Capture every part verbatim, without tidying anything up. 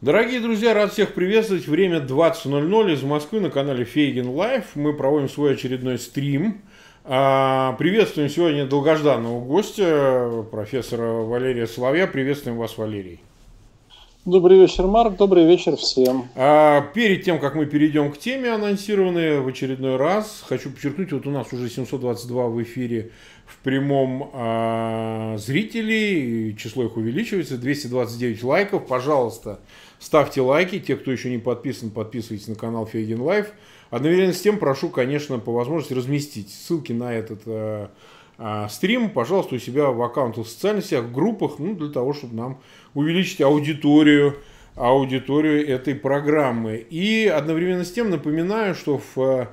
Дорогие друзья, рад всех приветствовать. Время двадцать ноль ноль из Москвы на канале Фейгин Лайф. Мы проводим свой очередной стрим. Приветствуем сегодня долгожданного гостя, профессора Валерия Соловья. Приветствуем вас, Валерий. Добрый вечер, Марк. Добрый вечер всем. Перед тем, как мы перейдем к теме, анонсированной в очередной раз, хочу подчеркнуть, вот у нас уже семьсот двадцать два в эфире в прямом э, зрителей, число их увеличивается, двести двадцать девять лайков. Пожалуйста, ставьте лайки. Те, кто еще не подписан, подписывайтесь на канал Фейгин Лайф. Одновременно с тем прошу, конечно, по возможности разместить ссылки на этот э, э, стрим, пожалуйста, у себя в аккаунтах, в социальных сетях, в группах, ну, для того, чтобы нам увеличить аудиторию, аудиторию этой программы. И одновременно с тем напоминаю, что в э,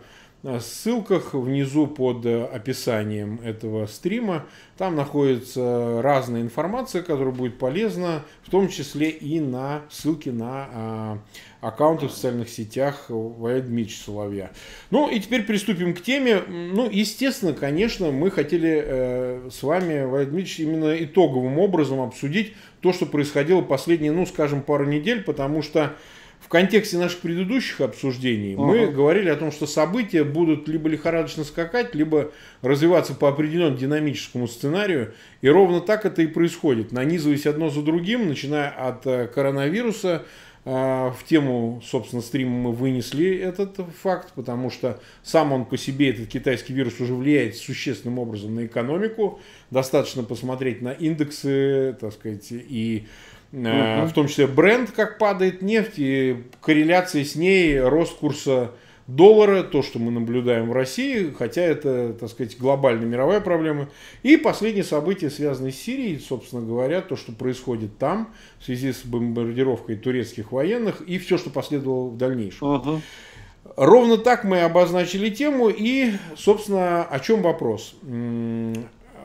ссылках внизу под описанием этого стрима там находится разная информация, которая будет полезна, в том числе и на ссылки на э, аккаунты в социальных сетях Валерия Дмитриевича Соловья. Ну и теперь приступим к теме. Ну, естественно, конечно, мы хотели э, с вами, Валерий Дмитриевич, именно итоговым образом обсудить то, что происходило последние, ну, скажем, пару недель, потому что в контексте наших предыдущих обсуждений [S2] Ага. [S1] Мы говорили о том, что события будут либо лихорадочно скакать, либо развиваться по определенному динамическому сценарию. И ровно так это и происходит, нанизываясь одно за другим, начиная от коронавируса. В тему, собственно, стрима мы вынесли этот факт, потому что сам он по себе, этот китайский вирус, уже влияет существенным образом на экономику. Достаточно посмотреть на индексы, так сказать, и в том числе бренд, как падает нефть, и корреляции с ней, рост курса доллара, то, что мы наблюдаем в России, хотя это, так сказать, глобальная мировая проблема. И последние события, связанные с Сирией, собственно говоря, то, что происходит там в связи с бомбардировкой турецких военных и все, что последовало в дальнейшем. Uh-huh. Ровно так мы обозначили тему и, собственно, о чем вопрос.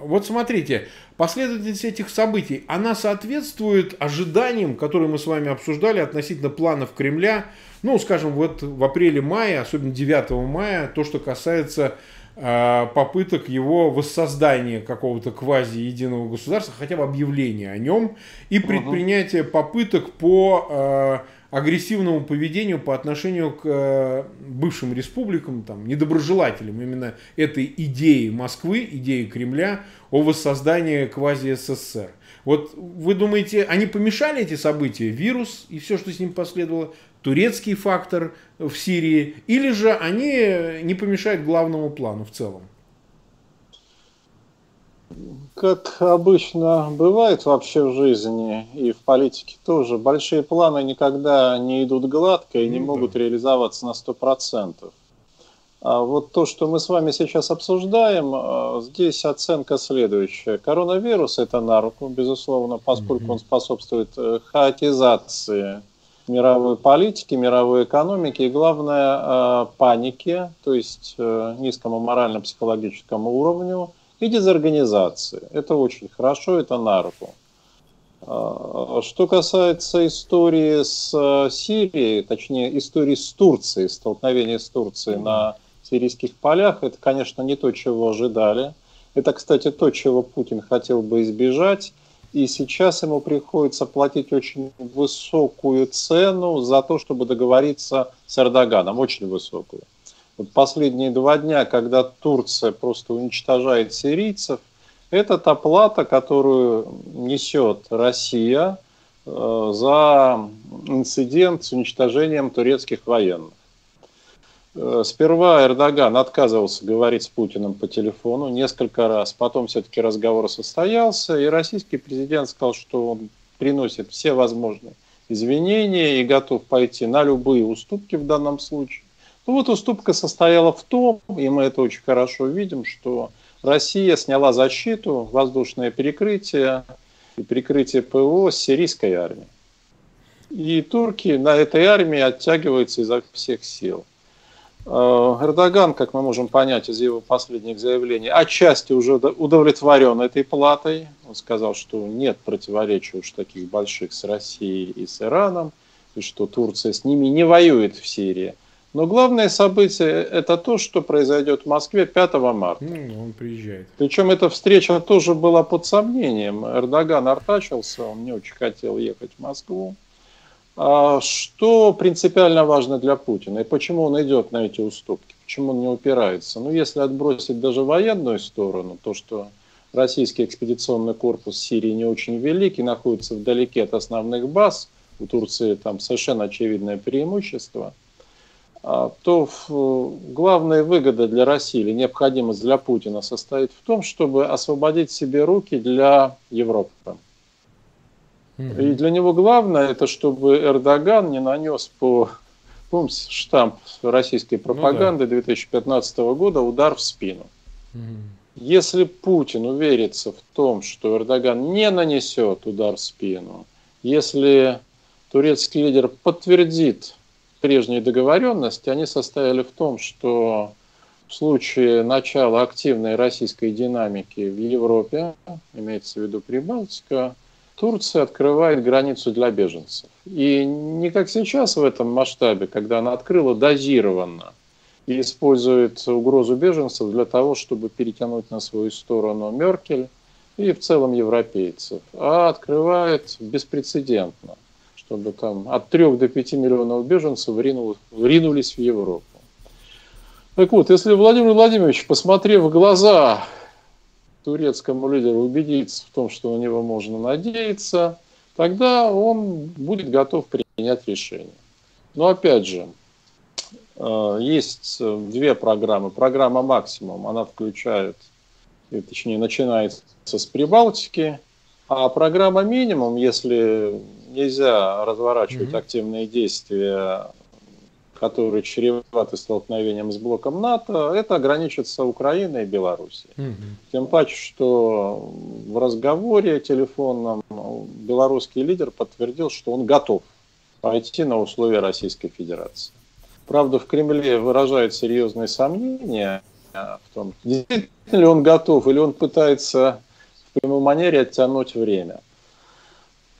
Вот смотрите, последовательность этих событий, она соответствует ожиданиям, которые мы с вами обсуждали относительно планов Кремля, ну, скажем, вот в апреле-мае, особенно девятого мая, то, что касается э, попыток его воссоздания какого-то квази-единого государства, хотя бы объявления о нем, и предпринятия попыток по э, агрессивному поведению по отношению к э, бывшим республикам, там, недоброжелателям именно этой идеи Москвы, идеи Кремля о воссоздании квази-СССР. Вот вы думаете, они помешали, эти события, вирус и все, что с ним последовало, турецкий фактор в Сирии, или же они не помешают главному плану в целом? Как обычно бывает вообще в жизни и в политике тоже, большие планы никогда не идут гладко и не mm-hmm. могут реализоваться на сто процентов. А вот то, что мы с вами сейчас обсуждаем, здесь оценка следующая. Коронавирус – это на руку, безусловно, поскольку mm-hmm. он способствует хаотизации мировой политики, мировой экономики и, главное, панике, то есть низкому морально-психологическому уровню и дезорганизации. Это очень хорошо, это на руку. Что касается истории с Сирией, точнее истории с Турцией, столкновения с Турцией mm-hmm. на сирийских полях, это, конечно, не то, чего ожидали. Это, кстати, то, чего Путин хотел бы избежать. И сейчас ему приходится платить очень высокую цену за то, чтобы договориться с Эрдоганом. Очень высокую. Вот последние два дня, когда Турция просто уничтожает сирийцев, это та плата, которую несет Россия за инцидент с уничтожением турецких военных. Сперва Эрдоган отказывался говорить с Путиным по телефону несколько раз, потом все-таки разговор состоялся, и российский президент сказал, что он приносит все возможные извинения и готов пойти на любые уступки в данном случае. Ну вот уступка состояла в том, и мы это очень хорошо видим, что Россия сняла защиту, воздушное перекрытие и перекрытие ПВО с сирийской армии. И турки на этой армии оттягиваются изо всех сил. Эрдоган, как мы можем понять из его последних заявлений, отчасти уже удовлетворен этой платой. Он сказал, что нет противоречий уж таких больших с Россией и с Ираном, и что Турция с ними не воюет в Сирии. Но главное событие – это то, что произойдет в Москве пятого марта. Ну, он приезжает. Причем эта встреча тоже была под сомнением. Эрдоган артачился, он не очень хотел ехать в Москву. Что принципиально важно для Путина и почему он идет на эти уступки, почему он не упирается? Ну, если отбросить даже военную сторону, то, что российский экспедиционный корпус Сирии не очень велик и находится вдалеке от основных баз, у Турции там совершенно очевидное преимущество, то главная выгода для России или необходимость для Путина состоит в том, чтобы освободить себе руки для Европы. И для него главное, это чтобы Эрдоган не нанес по, помните, штамп российской пропаганды две тысячи пятнадцатого года удар в спину. Угу. Если Путин уверится в том, что Эрдоган не нанесет удар в спину, если турецкий лидер подтвердит прежние договоренности, они состояли в том, что в случае начала активной российской динамики в Европе, имеется в виду Прибалтика, Турция открывает границу для беженцев. И не как сейчас в этом масштабе, когда она открыла дозированно и использует угрозу беженцев для того, чтобы перетянуть на свою сторону Меркель и в целом европейцев, а открывает беспрецедентно, чтобы там от трёх до пяти миллионов беженцев ринуло, ринулись в Европу. Так вот, если Владимир Владимирович, посмотрев в глаза турецкому лидеру, убедиться в том, что на него можно надеяться, тогда он будет готов принять решение. Но опять же, есть две программы. Программа «Максимум», она включает, точнее, начинается с Прибалтики, а программа «Минимум», если нельзя разворачивать mm-hmm. активные действия, которые чреваты столкновением с блоком НАТО, это ограничится Украиной и Белоруссией. Mm-hmm. Тем паче, что в разговоре телефонном белорусский лидер подтвердил, что он готов пойти на условия Российской Федерации. Правда, в Кремле выражают серьезные сомнения в том, действительно ли он готов, или он пытается в прямой манере оттянуть время.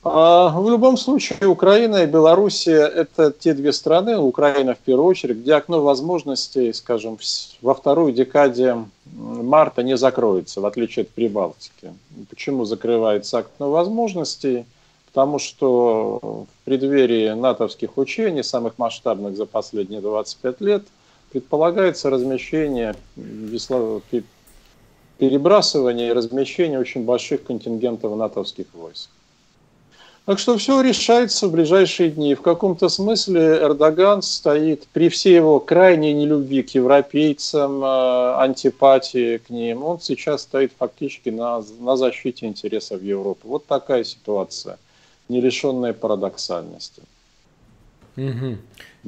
В любом случае, Украина и Белоруссия – это те две страны, Украина в первую очередь, где окно возможностей, скажем, во второй декаде марта не закроется, в отличие от Прибалтики. Почему закрывается окно возможностей? Потому что в преддверии натовских учений, самых масштабных за последние двадцать пять лет, предполагается размещение, перебрасывание и размещение очень больших контингентов натовских войск. Так что все решается в ближайшие дни. В каком-то смысле Эрдоган стоит, при всей его крайней нелюбви к европейцам, антипатии к ним, он сейчас стоит фактически на, на защите интересов Европы. Вот такая ситуация, не лишенная парадоксальности. Угу.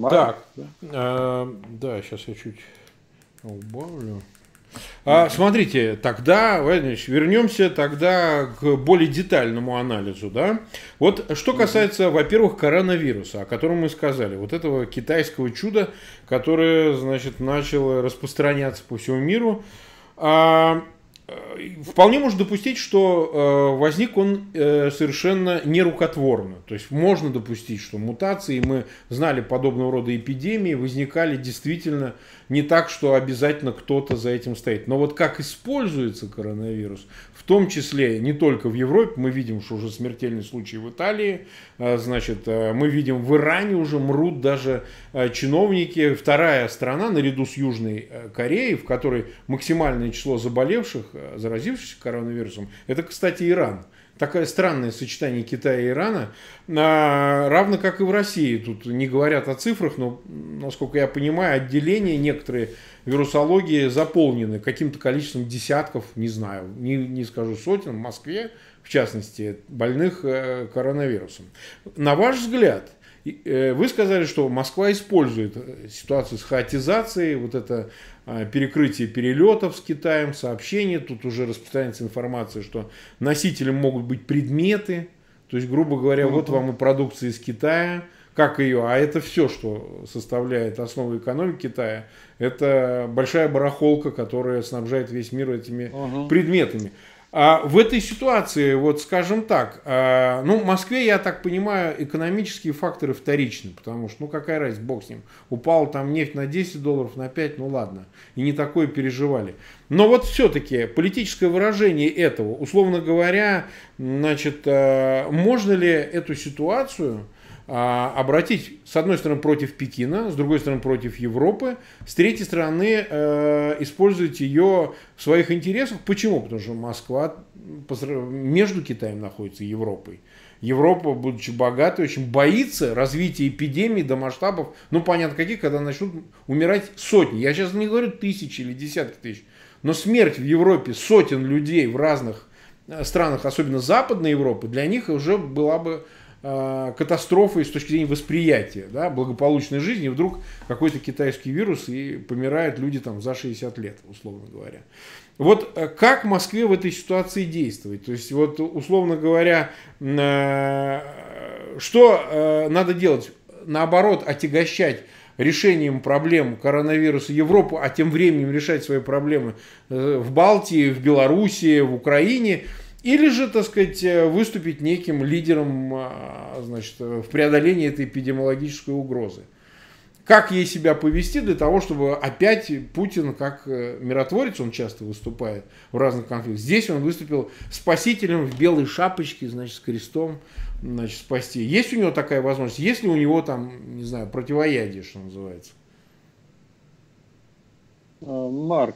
Так, да? А, да, сейчас я чуть убавлю. А, смотрите, тогда, Владимирович, вернемся тогда к более детальному анализу, да? Вот что касается, во-первых, коронавируса, о котором мы сказали, вот этого китайского чуда, которое, значит, начало распространяться по всему миру, а, вполне можно допустить, что э, возник он э, совершенно нерукотворно. То есть можно допустить, что мутации, мы знали подобного рода эпидемии, возникали действительно не так, что обязательно кто-то за этим стоит. Но вот как используется коронавирус, в том числе не только в Европе, мы видим, что уже смертельные случаи в Италии, э, значит, э, мы видим в Иране уже мрут даже э, чиновники. Вторая страна, наряду с Южной э, Кореей, в которой максимальное число заболевших, заразившихся коронавирусом, это, кстати, Иран. Такое странное сочетание Китая и Ирана, а, равно как и в России. Тут не говорят о цифрах, но, насколько я понимаю, отделения некоторые вирусологии заполнены каким-то количеством десятков, не знаю, не, не скажу сотен, в Москве, в частности, больных э, коронавирусом. На ваш взгляд, вы сказали, что Москва использует ситуацию с хаотизацией, вот это перекрытие перелетов с Китаем, сообщения, тут уже распространяется информация, что носителем могут быть предметы, то есть, грубо говоря, вот вам и продукция из Китая, как ее, а это все, что составляет основу экономики Китая, это большая барахолка, которая снабжает весь мир этими предметами. В этой ситуации, вот скажем так, ну, в Москве, я так понимаю, экономические факторы вторичны, потому что, ну, какая разница, бог с ним, упала там нефть на десять долларов, на пять, ну, ладно, и не такое переживали. Но вот все-таки политическое выражение этого, условно говоря, значит, можно ли эту ситуацию обратить, с одной стороны, против Пекина, с другой стороны, против Европы, с третьей стороны, э, использовать ее в своих интересах. Почему? Потому что Москва между Китаем находится и Европой. Европа, будучи богатой, очень боится развития эпидемии до масштабов, ну, понятно, каких, когда начнут умирать сотни. Я сейчас не говорю тысячи или десятки тысяч, но смерть в Европе сотен людей в разных странах, особенно Западной Европы, для них уже была бы катастрофой с точки зрения восприятия, да, благополучной жизни, вдруг какой-то китайский вирус, и помирают люди там за шестьдесят лет, условно говоря. Вот как Москве в этой ситуации действовать? То есть, вот, условно говоря, что надо делать? Наоборот, отягощать решением проблем коронавируса Европу, а тем временем решать свои проблемы в Балтии, в Белоруссии, в Украине. Или же, так сказать, выступить неким лидером, значит, в преодолении этой эпидемиологической угрозы. Как ей себя повести для того, чтобы опять Путин, как миротворец, он часто выступает в разных конфликтах. Здесь он выступил спасителем в белой шапочке, значит, с крестом, значит, спасти. Есть у него такая возможность? Есть ли у него там, не знаю, противоядие, что называется? Марк,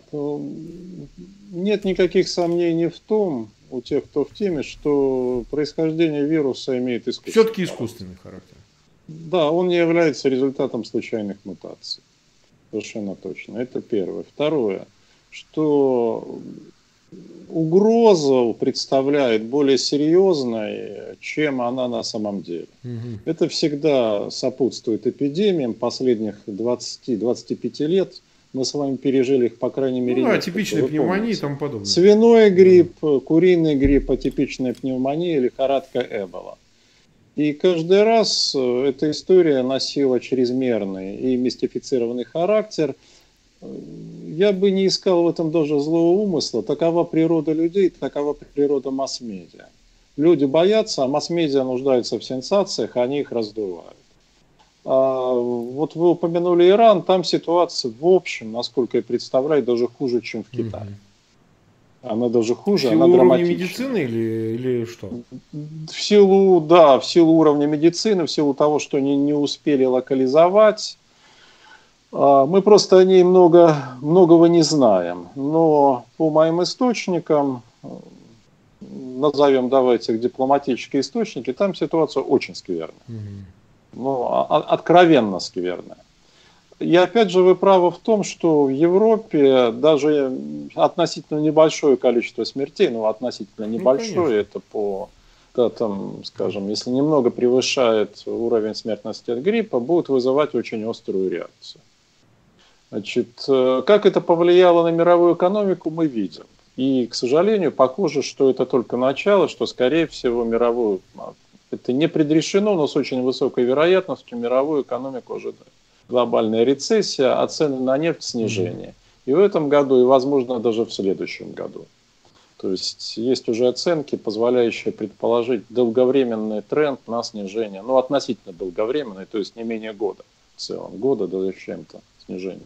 нет никаких сомнений в том, у тех, кто в теме, что происхождение вируса имеет искусственный. Все-таки искусственный характер. Да, он не является результатом случайных мутаций. Совершенно точно. Это первое. Второе, что угрозу представляет более серьезной, чем она на самом деле. Угу. Это всегда сопутствует эпидемиям последних двадцати-двадцати пяти лет. Мы с вами пережили их, по крайней мере, ну, атипичная пневмония и тому подобное. Свиной грипп, да. Куриный грипп, атипичная пневмония, лихорадка Эбола. И каждый раз эта история носила чрезмерный и мистифицированный характер. Я бы не искал в этом даже злого умысла. Такова природа людей, такова природа масс-медиа. Люди боятся, а масс-медиа нуждаются в сенсациях, они их раздувают. Вот вы упомянули Иран, там ситуация, в общем, насколько я представляю, даже хуже, чем в Китае. Она даже хуже, в силу она драматична. Уровня медицины или, или что? В силу, да, в силу уровня медицины, в силу того, что они не успели локализовать. Мы просто о ней много, многого не знаем. Но по моим источникам, назовем, давайте, их дипломатические источники, там ситуация очень скверная. Ну, откровенно скверная. И опять же, вы правы в том, что в Европе даже относительно небольшое количество смертей, ну, относительно небольшое, это по, да, там, скажем, если немного превышает уровень смертности от гриппа, будет вызывать очень острую реакцию. Значит, как это повлияло на мировую экономику, мы видим. И, к сожалению, похоже, что это только начало, что, скорее всего, мировую... Это не предрешено, но с очень высокой вероятностью мировую экономику ожидает глобальная рецессия, а цены на нефть снижение. И в этом году, и, возможно, даже в следующем году. То есть есть уже оценки, позволяющие предположить долговременный тренд на снижение, ну, относительно долговременный, то есть не менее года в целом, года до чем-то снижение.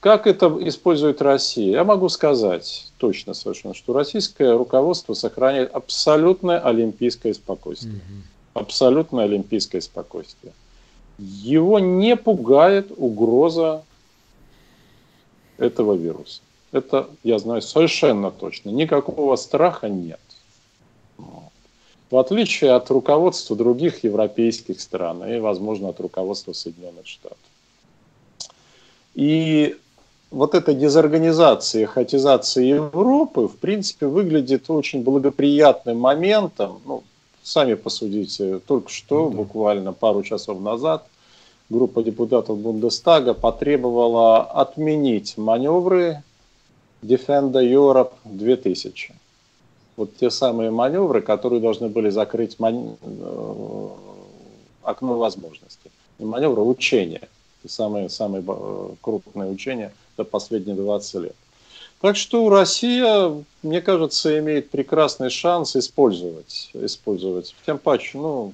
Как это использует Россия? Я могу сказать точно совершенно, что российское руководство сохраняет абсолютное олимпийское спокойствие. Mm-hmm. Абсолютное олимпийское спокойствие. Его не пугает угроза этого вируса. Это я знаю совершенно точно. Никакого страха нет. В отличие от руководства других европейских стран и, возможно, от руководства Соединенных Штатов. И вот эта дезорганизация, хаотизация Европы, в принципе, выглядит очень благоприятным моментом. Ну, сами посудите, только что, да. буквально пару часов назад, группа депутатов Бундестага потребовала отменить маневры Defend Europe две тысячи. Вот те самые маневры, которые должны были закрыть ман... окно возможностей. Маневры учения. Самые, самые крупные учения за последние двадцать лет. Так что Россия, мне кажется, имеет прекрасный шанс использовать. использовать. Тем паче, ну,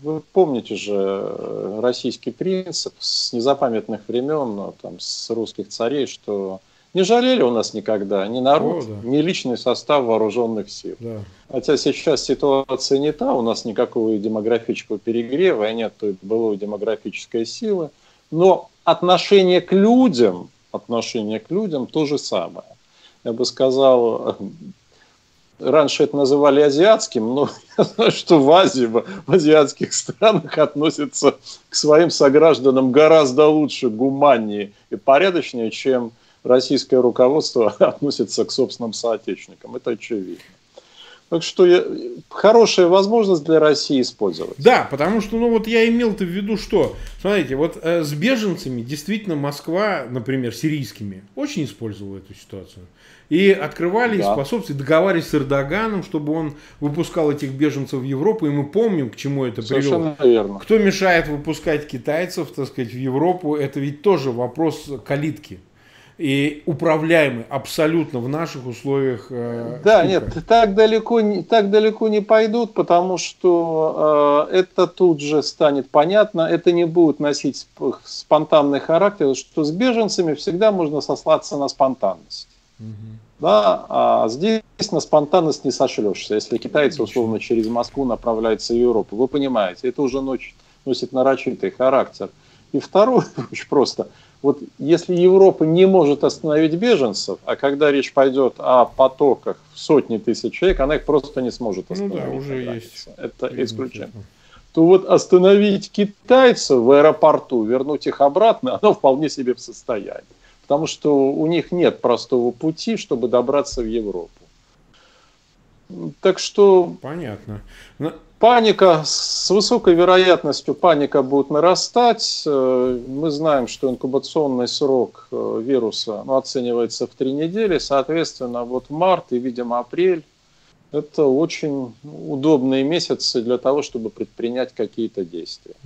вы помните же российский принцип с незапамятных времен, там, с русских царей, что не жалели у нас никогда ни народ, О, да. ни личный состав вооруженных сил. Да. Хотя сейчас ситуация не та, у нас никакого демографического перегрева, и нет той былой демографической силы, но отношение к людям... Отношение к людям то же самое. Я бы сказал, раньше это называли азиатским, но я знаю, что в Азии, в азиатских странах относятся к своим согражданам гораздо лучше, гуманнее и порядочнее, чем российское руководство относится к собственным соотечественникам. Это очевидно. Так что я, хорошая возможность для России использовать. Да, потому что, ну вот я имел-то в виду, что, смотрите, вот э, с беженцами действительно Москва, например, сирийскими, очень использовала эту ситуацию. И открывали, да. и способствовали, договаривались с Эрдоганом, чтобы он выпускал этих беженцев в Европу. И мы помним, к чему это привело. Верно. Кто мешает выпускать китайцев, так сказать, в Европу, это ведь тоже вопрос калитки. И управляемый абсолютно в наших условиях. Э, да, штука. Нет, так далеко, так далеко не пойдут, потому что э, это тут же станет понятно, это не будет носить спонтанный характер, что с беженцами всегда можно сослаться на спонтанность. Угу. Да, а здесь на спонтанность не сошлешься, если китайцы условно через Москву направляются в Европу. Вы понимаете, это уже носит нарочитый характер. И второе, очень просто. Вот если Европа не может остановить беженцев, а когда речь пойдет о потоках в сотни тысяч человек, она их просто не сможет остановить. Ну да, уже есть. Это исключено. То вот остановить китайцев в аэропорту, вернуть их обратно, оно вполне себе в состоянии. Потому что у них нет простого пути, чтобы добраться в Европу. Так что... Понятно. Но... Паника, с высокой вероятностью паника будет нарастать. Мы знаем, что инкубационный срок вируса, ну, оценивается в три недели. Соответственно, вот март и, видимо, апрель – это очень удобные месяцы для того, чтобы предпринять какие-то действия.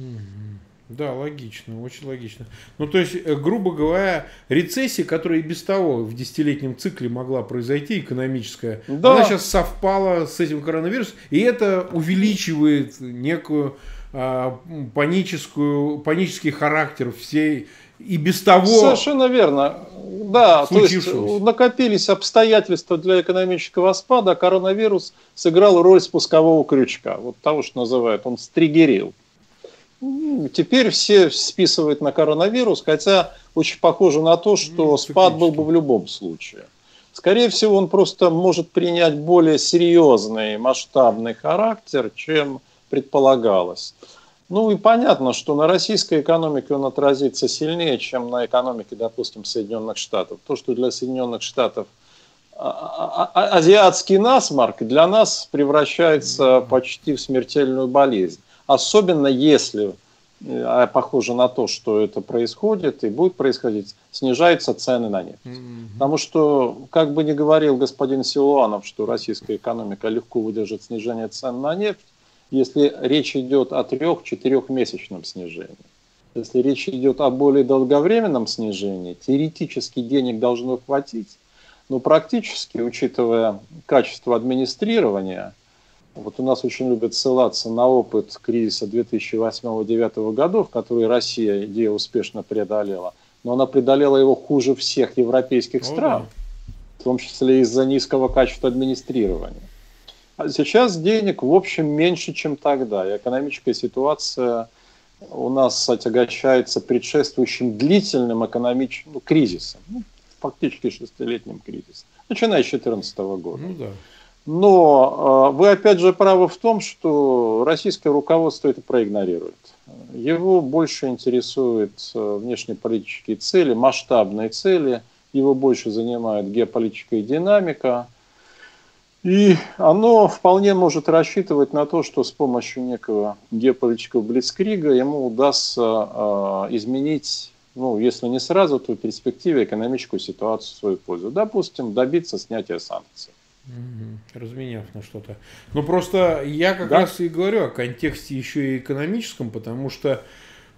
Да, логично, очень логично. Ну, то есть, грубо говоря, рецессия, которая и без того в десятилетнем цикле могла произойти, экономическая, да. она сейчас совпала с этим коронавирусом, и это увеличивает некую а, паническую, панический характер всей и без того совершенно верно. Да, то есть накопились обстоятельства для экономического спада, а коронавирус сыграл роль спускового крючка, вот того, что называют, он стригерил. Теперь все списывают на коронавирус, хотя очень похоже на то, что ну, спад был бы в любом случае. Скорее всего, он просто может принять более серьезный масштабный характер, чем предполагалось. Ну и понятно, что на российской экономике он отразится сильнее, чем на экономике, допустим, Соединенных Штатов. То, что для Соединенных Штатов азиатский насморк, для нас превращается почти в смертельную болезнь. Особенно если, похоже на то, что это происходит и будет происходить, снижаются цены на нефть. Mm-hmm. Потому что, как бы ни говорил господин Силуанов, что российская экономика легко выдержит снижение цен на нефть, если речь идет о трёх-четырёхмесячном снижении. Если речь идет о более долговременном снижении, теоретически денег должно хватить, но практически, учитывая качество администрирования, вот у нас очень любят ссылаться на опыт кризиса две тысячи восьмого — две тысячи девятого годов, который Россия, идея, успешно преодолела. Но она преодолела его хуже всех европейских стран, в том числе из-за низкого качества администрирования. А сейчас денег, в общем, меньше, чем тогда. И экономическая ситуация у нас отягощается предшествующим длительным экономическим ну, кризисом, ну, фактически шестилетним кризисом, начиная с две тысячи четырнадцатого года. Ну, да. Но вы опять же правы в том, что российское руководство это проигнорирует. Его больше интересуют внешнеполитические цели, масштабные цели. Его больше занимает геополитическая динамика. И оно вполне может рассчитывать на то, что с помощью некого геополитического блицкрига ему удастся изменить, ну, если не сразу, то в перспективе экономическую ситуацию в свою пользу. Допустим, добиться снятия санкций. Разменяв на что-то. Но просто я как да? раз и говорю о контексте еще и экономическом, потому что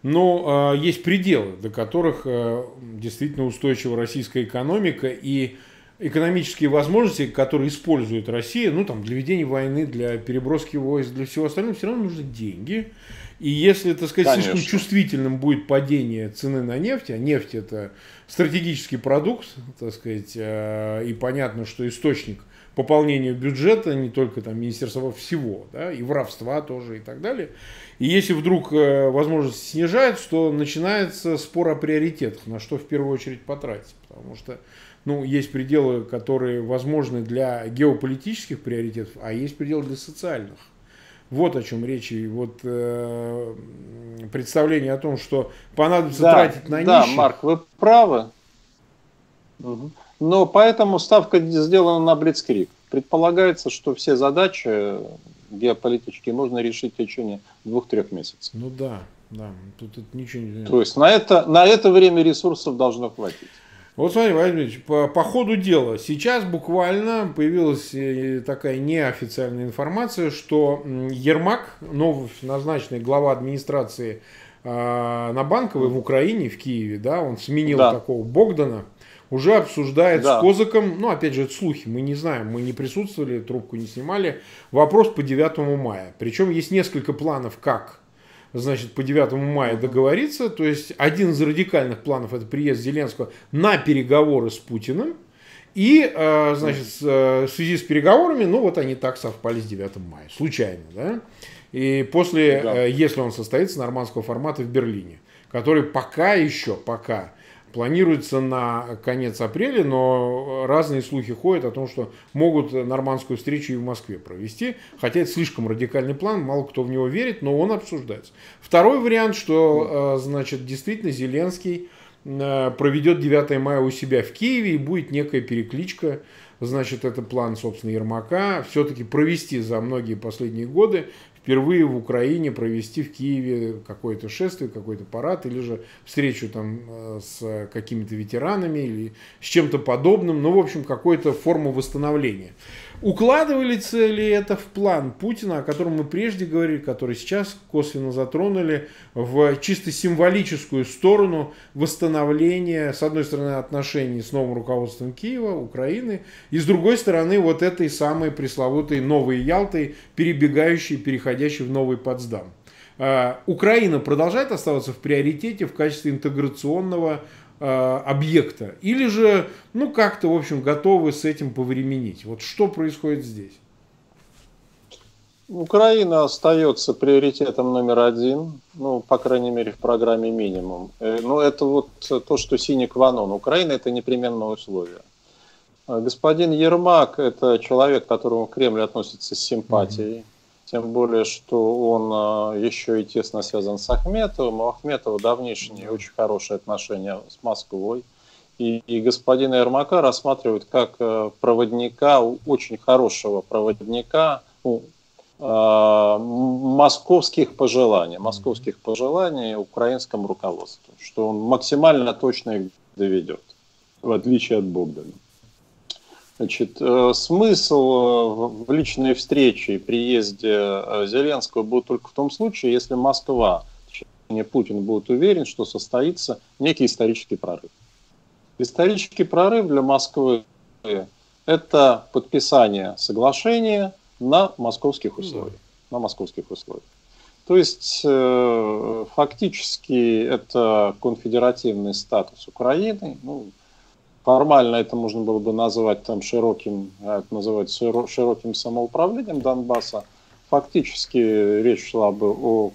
ну, есть пределы, до которых действительно устойчива российская экономика, и экономические возможности, которые использует Россия, ну, там, для ведения войны, для переброски войск, для всего остального, все равно нужны деньги. И если, так сказать, Конечно. слишком чувствительным будет падение цены на нефть, а нефть – это стратегический продукт, так сказать, и понятно, что источник пополнения бюджета, не только там министерства всего, да, и воровства тоже и так далее. И если вдруг возможности снижаются, то начинается спор о приоритетах, на что в первую очередь потратить, потому что ну, есть пределы, которые возможны для геополитических приоритетов, а есть пределы для социальных. Вот о чем речь. И вот э, представление о том, что понадобится да, тратить на да, нищих. Да, Марк, вы правы. Угу. Но поэтому ставка сделана на блицкриг. Предполагается, что все задачи геополитические можно решить в течение двух-трех месяцев. Ну да, да. Тут, тут ничего не... То есть на это, на это время ресурсов должно хватить. Вот смотри, Владимир Владимирович, по, по ходу дела, сейчас буквально появилась такая неофициальная информация, что Ермак, новоназначенный глава администрации э, на Банковой в Украине, в Киеве, да, он сменил да. такого Богдана, уже обсуждает да. с Козаком, ну опять же это слухи, мы не знаем, мы не присутствовали, трубку не снимали, вопрос по девятому мая. Причем есть несколько планов, как значит, по девятому мая договориться. То есть, один из радикальных планов – это приезд Зеленского на переговоры с Путиным. И, значит, в связи с переговорами, ну, вот они так совпали с девятым мая. Случайно, да? И после, да. если он состоится, нормандского формата в Берлине, который пока еще, пока планируется на конец апреля, но разные слухи ходят о том, что могут нормандскую встречу и в Москве провести. Хотя это слишком радикальный план, мало кто в него верит, но он обсуждается. Второй вариант, что значит, действительно Зеленский проведет девятое мая у себя в Киеве и будет некая перекличка. Значит, это план, собственно, Ермака все-таки провести за многие последние годы. Впервые в Украине провести в Киеве какое-то шествие, какой-то парад, или же встречу там с какими-то ветеранами, или с чем-то подобным. Ну, в общем, какую-то форму восстановления. Укладывается ли это в план Путина, о котором мы прежде говорили, который сейчас косвенно затронули, в чисто символическую сторону восстановления, с одной стороны, отношений с новым руководством Киева, Украины, и с другой стороны, вот этой самой пресловутой новой Ялтой, перебегающей, переходящей в новый Потсдам. Украина продолжает оставаться в приоритете в качестве интеграционного объекта, или же, ну, как-то, в общем, готовы с этим повременить. Вот что происходит здесь? Украина остается приоритетом номер один, ну, по крайней мере, в программе минимум. Но это вот то, что sine qua non. Украина – это непременное условие. Господин Ермак – это человек, к которому Кремль относится с симпатией. Тем более, что он еще и тесно связан с Ахметовым. У Ахметова давнишние очень хорошие отношения с Москвой. И, и господина Ермака рассматривают как проводника, очень хорошего проводника ну, э, московских пожеланий, московских пожеланий украинскому руководству. Что он максимально точно их доведет, в отличие от Богдана. Значит, смысл в личной встрече и приезде Зеленского будет только в том случае, если Москва, точнее Путин, будет уверен, что состоится некий исторический прорыв. Исторический прорыв для Москвы – это подписание соглашения на московских условиях. На московских условиях. То есть, фактически, это конфедеративный статус Украины, ну, формально это можно было бы назвать там, широким, это называют, широким самоуправлением Донбасса. Фактически речь шла бы о,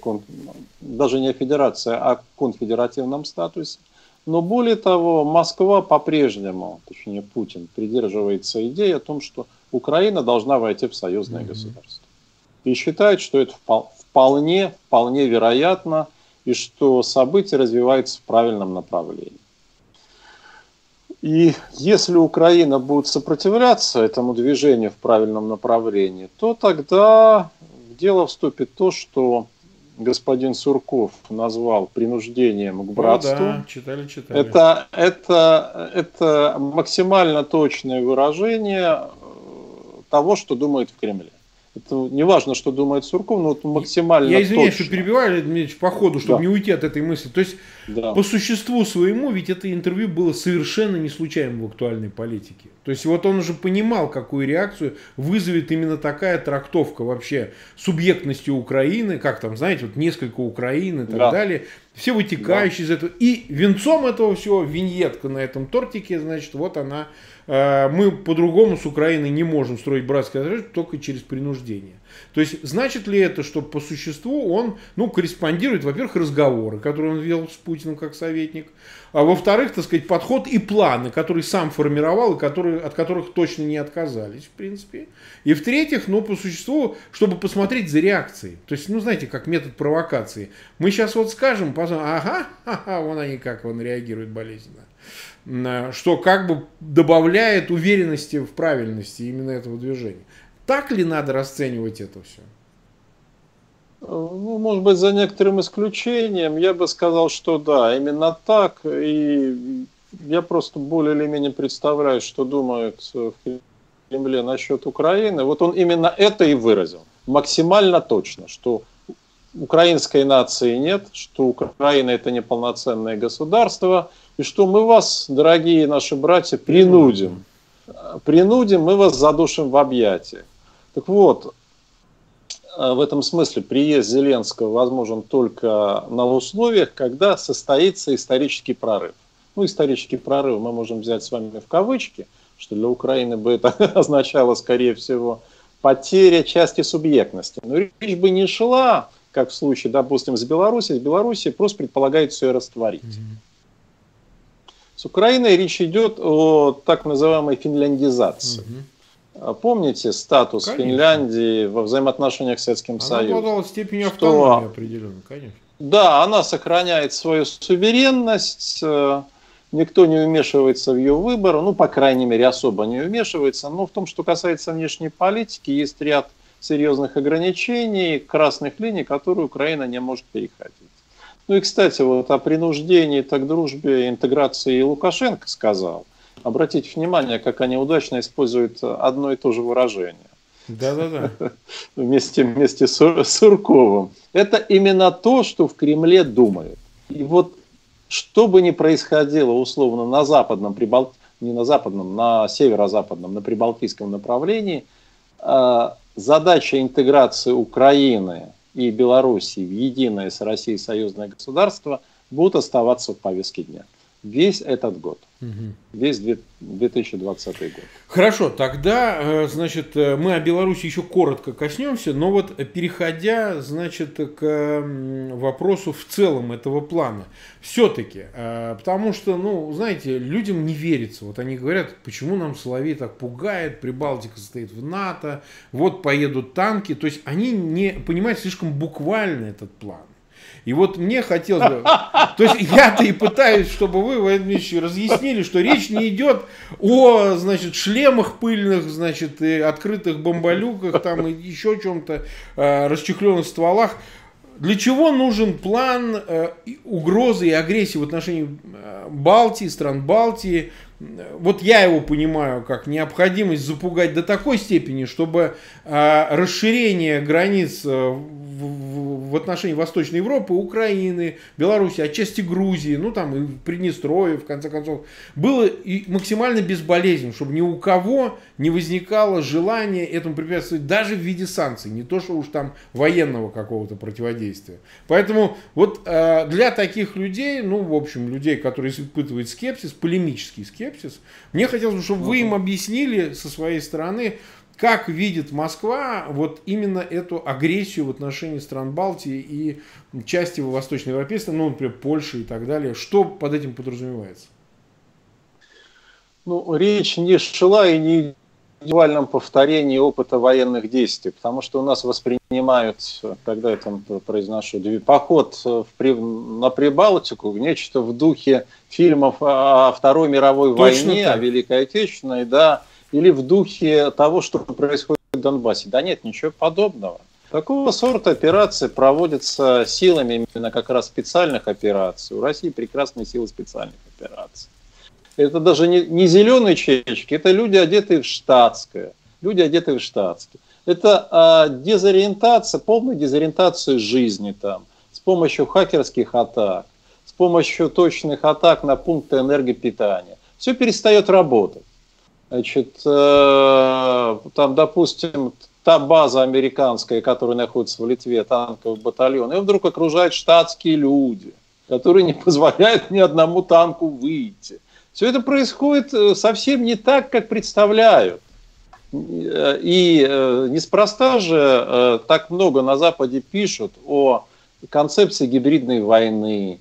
даже не о федерации, а о конфедеративном статусе. Но более того, Москва по-прежнему, точнее Путин, придерживается идеи о том, что Украина должна войти в союзное mm-hmm. государство. И считает, что это вполне, вполне вероятно, и что события развиваются в правильном направлении. И если Украина будет сопротивляться этому движению в правильном направлении, то тогда в дело вступит то, что господин Сурков назвал принуждением к братству. Ну, да, читали, читали. Это, это, это максимально точное выражение того, что думает в Кремле. Это не важно, что думает Сурков, но вот максимально Я извиняюсь, точно. Что перебиваю, Валерий Дмитриевич, по ходу, чтобы да. не уйти от этой мысли. То есть, да. по существу своему, ведь это интервью было совершенно не случайным в актуальной политике. То есть, вот он уже понимал, какую реакцию вызовет именно такая трактовка вообще субъектности Украины, как там, знаете, вот несколько Украин и так да. далее. Все вытекающие да. из этого. И венцом этого всего виньетка на этом тортике, значит, вот она. Э, мы по-другому с Украиной не можем строить братские отношения только через принуждение. То есть, значит ли это, что по существу он, ну, корреспондирует, во-первых, разговоры, которые он вел с Путиным как советник, а во-вторых, так сказать, подход и планы, которые сам формировал, и которые, от которых точно не отказались, в принципе. И в-третьих, ну, по существу, чтобы посмотреть за реакцией. То есть, ну, знаете, как метод провокации. Мы сейчас вот скажем, посмотрим, ага, ага, вон они как, он реагирует болезненно. Что как бы добавляет уверенности в правильности именно этого движения. Так ли надо расценивать это все? Ну, может быть, за некоторым исключением. Я бы сказал, что да, именно так. И я просто более или менее представляю, что думают в Кремле насчет Украины. Вот он именно это и выразил. Максимально точно, что украинской нации нет, что Украина – это неполноценное государство, и что мы вас, дорогие наши братья, принудим. Принудим, мы вас задушим в объятии. Так вот, в этом смысле приезд Зеленского возможен только на условиях, когда состоится исторический прорыв. Ну, исторический прорыв мы можем взять с вами в кавычки, что для Украины бы это означало, скорее всего, потеря части субъектности. Но речь бы не шла, как в случае, допустим, с Белоруссией. Белоруссия просто предполагает все растворить. С Украиной речь идет о так называемой финляндизации. Угу. Помните статус конечно. Финляндии во взаимоотношениях с Советским она Союзом? Она обладала степенью автономии определенной, конечно. Да, она сохраняет свою суверенность, никто не вмешивается в ее выбор, ну, по крайней мере, особо не вмешивается. Но в том, что касается внешней политики, есть ряд серьезных ограничений, красных линий, которые Украина не может переходить. Ну и, кстати, вот о принуждении так дружбе, интеграции Лукашенко сказал. Обратите внимание, как они удачно используют одно и то же выражение. Да-да-да. Вместе, вместе с Сурковым. Это именно то, что в Кремле думают. И вот что бы ни происходило условно на западном, прибалт... не на западном, на северо-западном, на прибалтийском направлении, задача интеграции Украины и Белоруссии в единое с Россией союзное государство будут оставаться в повестке дня. Весь этот год. Угу. Весь две тысячи двадцатый год. Хорошо, тогда, значит, мы о Беларуси еще коротко коснемся, но вот переходя, значит, к вопросу в целом этого плана. Все-таки, потому что, ну, знаете, людям не верится. Вот они говорят, почему нам Соловей так пугает, Прибалтика состоит в НАТО, вот поедут танки. То есть они не понимают слишком буквально этот план. И вот мне хотелось бы, то есть я-то и пытаюсь, чтобы вы, Валерий Дмитриевич, разъяснили, что речь не идет о, значит, шлемах пыльных, значит, и открытых бомболюках, там, и еще чем-то, э, расчехленных стволах. Для чего нужен план э, угрозы и агрессии в отношении Балтии, стран Балтии? Вот я его понимаю как необходимость запугать до такой степени, чтобы э, расширение границ э, в, в отношении Восточной Европы, Украины, Беларуси, отчасти Грузии, ну там и Приднестровья, в конце концов, было и максимально безболезненно, чтобы ни у кого не возникало желания этому препятствовать даже в виде санкций, не то что уж там военного какого-то противодействия. Поэтому вот э, для таких людей, ну в общем людей, которые испытывают скепсис, полемический скепсис, мне хотелось бы, чтобы вы им объяснили со своей стороны, как видит Москва вот именно эту агрессию в отношении стран Балтии и части восточноевропейской, ну, например, Польши и так далее. Что под этим подразумевается? Ну, речь не шла и не о индивидуальном повторении опыта военных действий, потому что у нас воспринимают, когда я там произношу, поход в, на Прибалтику, нечто в духе фильмов о Второй мировой Точно войне, так. о Великой Отечественной, да, или в духе того, что происходит в Донбассе. Да нет, ничего подобного. Такого сорта операции проводятся силами именно как раз специальных операций. У России прекрасные силы специальных операций. Это даже не, не зеленые чечки, это люди, одетые в штатское. Люди, одетые в штатское. Это дезориентация, полная дезориентация жизни там, с помощью хакерских атак, с помощью точных атак на пункты энергопитания. Все перестает работать. Значит, там, допустим, та база американская, которая находится в Литве, танковый батальон, и вдруг окружают штатские люди, которые не позволяют ни одному танку выйти. Все это происходит совсем не так, как представляют. И неспроста же так много на Западе пишут о концепции гибридной войны,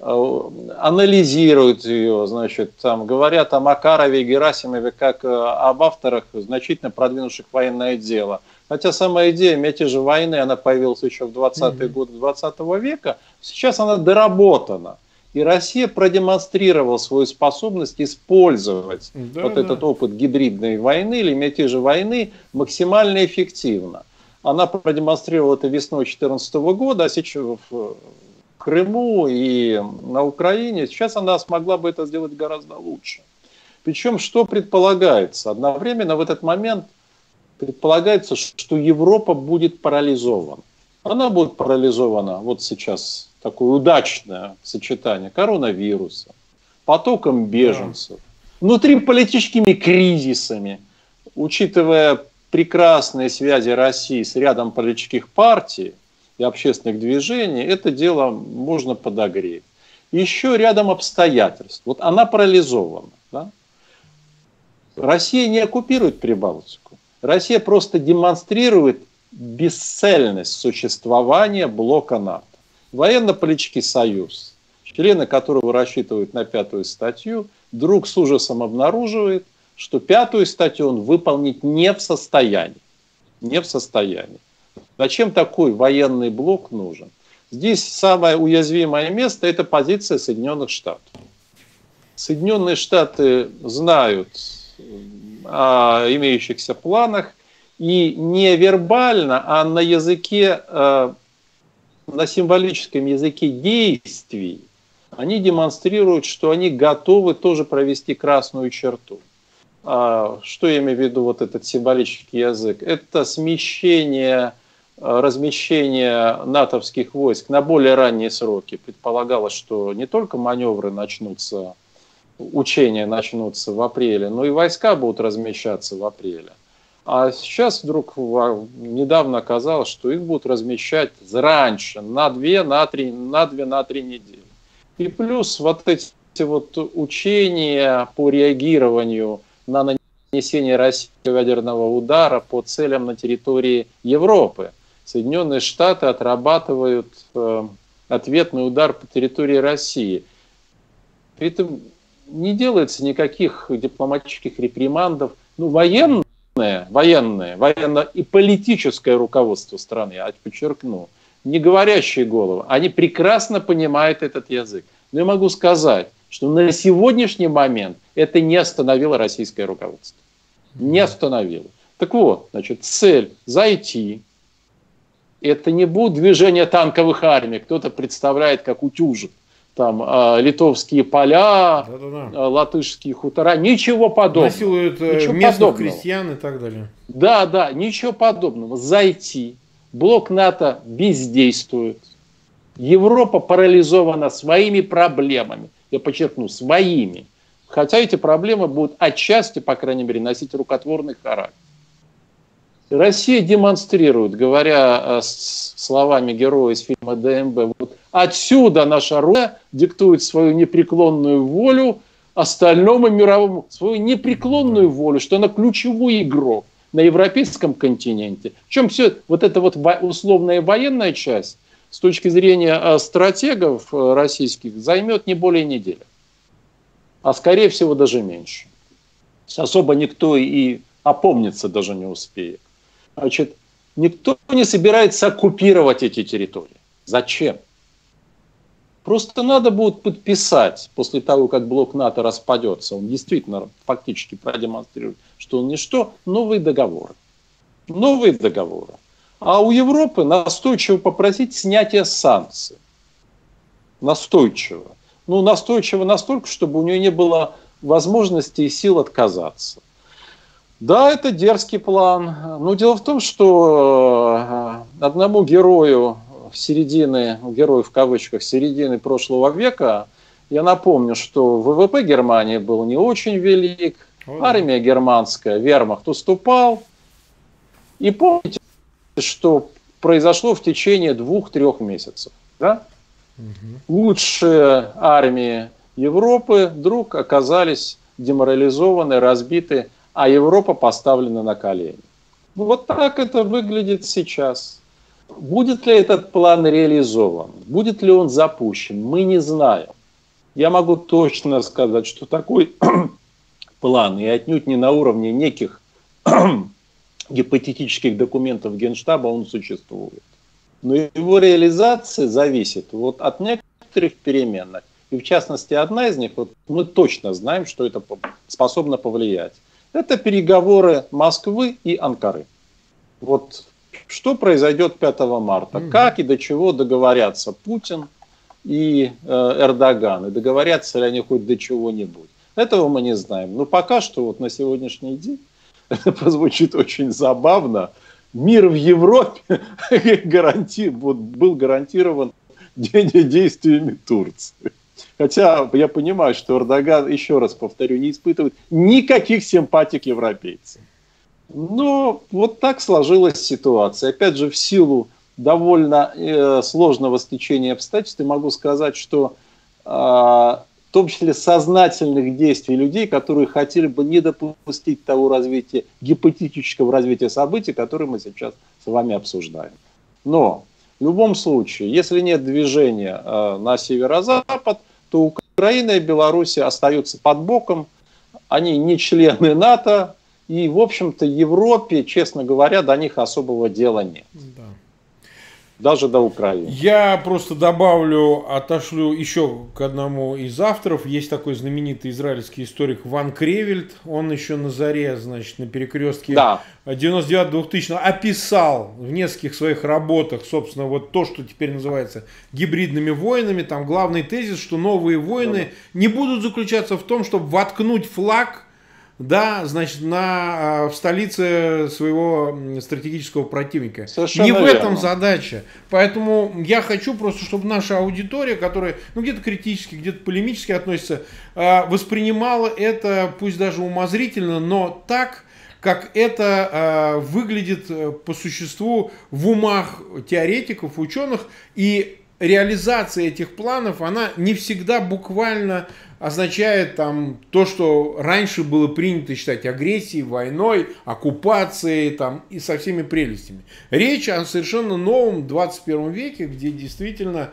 анализируют ее, значит, там, говорят о Макарове и Герасимове как об авторах, значительно продвинувших военное дело. Хотя сама идея мятежа войны, она появилась еще в двадцатые годы двадцатого века, сейчас она доработана. И Россия продемонстрировала свою способность использовать да, вот да. этот опыт гибридной войны или мятежа войны максимально эффективно. Она продемонстрировала это весной две тысячи четырнадцатого года, а сейчас в Крыму и на Украине. Сейчас она смогла бы это сделать гораздо лучше. Причем, что предполагается? Одновременно в этот момент предполагается, что Европа будет парализована. Она будет парализована вот сейчас... такое удачное сочетание коронавируса, потоком беженцев, внутриполитическими кризисами, учитывая прекрасные связи России с рядом политических партий и общественных движений, это дело можно подогреть. Еще рядом обстоятельств. Вот она парализована. Да? Россия не оккупирует Прибалтику. Россия просто демонстрирует бесцельность существования блока НАТО. Военно-политический союз, члены которого рассчитывают на пятую статью, вдруг с ужасом обнаруживает, что пятую статью он выполнить не в состоянии. Не в состоянии. Зачем такой военный блок нужен? Здесь самое уязвимое место – это позиция Соединенных Штатов. Соединенные Штаты знают о имеющихся планах и не вербально, а на языке... на символическом языке действий они демонстрируют, что они готовы тоже провести красную черту. Что я имею в виду вот этот символический язык? Это смещение, размещение натовских войск на более ранние сроки. Предполагалось, что не только маневры начнутся, учения начнутся в апреле, но и войска будут размещаться в апреле. А сейчас вдруг недавно оказалось, что их будут размещать раньше, на две, на три, на две, на три недели. И плюс вот эти вот учения по реагированию на нанесение российского ядерного удара по целям на территории Европы. Соединенные Штаты отрабатывают ответный удар по территории России. При этом не делается никаких дипломатических репримандов. Ну, военных. Военное, военное и политическое руководство страны, я подчеркну, не говорящие головы, они прекрасно понимают этот язык. Но я могу сказать, что на сегодняшний момент это не остановило российское руководство. Не остановило. Так вот, значит, цель зайти. Это не будет движение танковых армий. Кто-то представляет, как утюжит. Там э, литовские поля, да-да-да. э, латышские хутора, ничего подобного. Насилуют э, ничего местных подобного. Крестьян и так далее. Да, да, ничего подобного. Зайти. Блок НАТО бездействует. Европа парализована своими проблемами. Я подчеркну, своими. Хотя эти проблемы будут отчасти, по крайней мере, носить рукотворный характер. Россия демонстрирует, говоря словами героя из фильма «ДМБ», вот отсюда наша Рука диктует свою непреклонную волю остальному мировому, свою непреклонную волю, что она ключевой игрок на европейском континенте. Причем все, вот эта вот условная военная часть с точки зрения стратегов российских займет не более недели, а скорее всего даже меньше. Особо никто и опомниться даже не успеет. Значит, никто не собирается оккупировать эти территории. Зачем? Просто надо будет подписать, после того, как блок НАТО распадется, он действительно фактически продемонстрирует, что он ничто, новые договоры. Новые договоры. А у Европы настойчиво попросить снятия санкций. Настойчиво. Ну, настойчиво настолько, чтобы у нее не было возможности и сил отказаться. Да, это дерзкий план, но дело в том, что одному герою в середине, герою в кавычках, середины прошлого века, я напомню, что ВВП Германии был не очень велик, армия германская, вермахт уступал, и помните, что произошло в течение двух-трех месяцев, да? Угу. Лучшие армии Европы вдруг оказались деморализованы, разбиты, а Европа поставлена на колени. Вот так это выглядит сейчас. Будет ли этот план реализован? Будет ли он запущен? Мы не знаем. Я могу точно сказать, что такой план, и отнюдь не на уровне неких гипотетических документов Генштаба, он существует. Но его реализация зависит вот от некоторых переменных. И в частности, одна из них, вот мы точно знаем, что это способно повлиять. Это переговоры Москвы и Анкары. Вот что произойдет пятого марта? Mm-hmm. Как и до чего договорятся Путин и э, Эрдоган? И договорятся ли они хоть до чего-нибудь? Этого мы не знаем. Но пока что вот на сегодняшний день, это прозвучит очень забавно, мир в Европе гаранти... был гарантирован действиями Турции. Хотя я понимаю, что Эрдоган, еще раз повторю, не испытывает никаких симпатий к европейцам. Но вот так сложилась ситуация. Опять же, в силу довольно э, сложного стечения обстоятельств, я могу сказать, что э, в том числе сознательных действий людей, которые хотели бы не допустить того развития, гипотетического развития событий, которые мы сейчас с вами обсуждаем. Но в любом случае, если нет движения э, на северо-запад, то Украина и Беларусь остаются под боком, они не члены НАТО, и, в общем-то, Европе, честно говоря, до них особого дела нет. Да. Даже до Украины. Я просто добавлю, отошлю еще к одному из авторов. Есть такой знаменитый израильский историк Ван Кревельд. Он еще на заре, значит, на перекрестке да. девяносто девятого — двухтысячного описал в нескольких своих работах, собственно, вот то, что теперь называется гибридными войнами. Там главный тезис, что новые войны да. не будут заключаться в том, чтобы воткнуть флаг, да, значит, на, в столице своего стратегического противника. Совершенно не в этом верно. Задача. Поэтому я хочу просто, чтобы наша аудитория, которая ну, где-то критически, где-то полемически относится, воспринимала это, пусть даже умозрительно, но так, как это выглядит по существу в умах теоретиков, ученых. И реализация этих планов, она не всегда буквально означает там то, что раньше было принято считать агрессией, войной, оккупацией там, и со всеми прелестями. Речь о совершенно новом двадцать первом веке, где действительно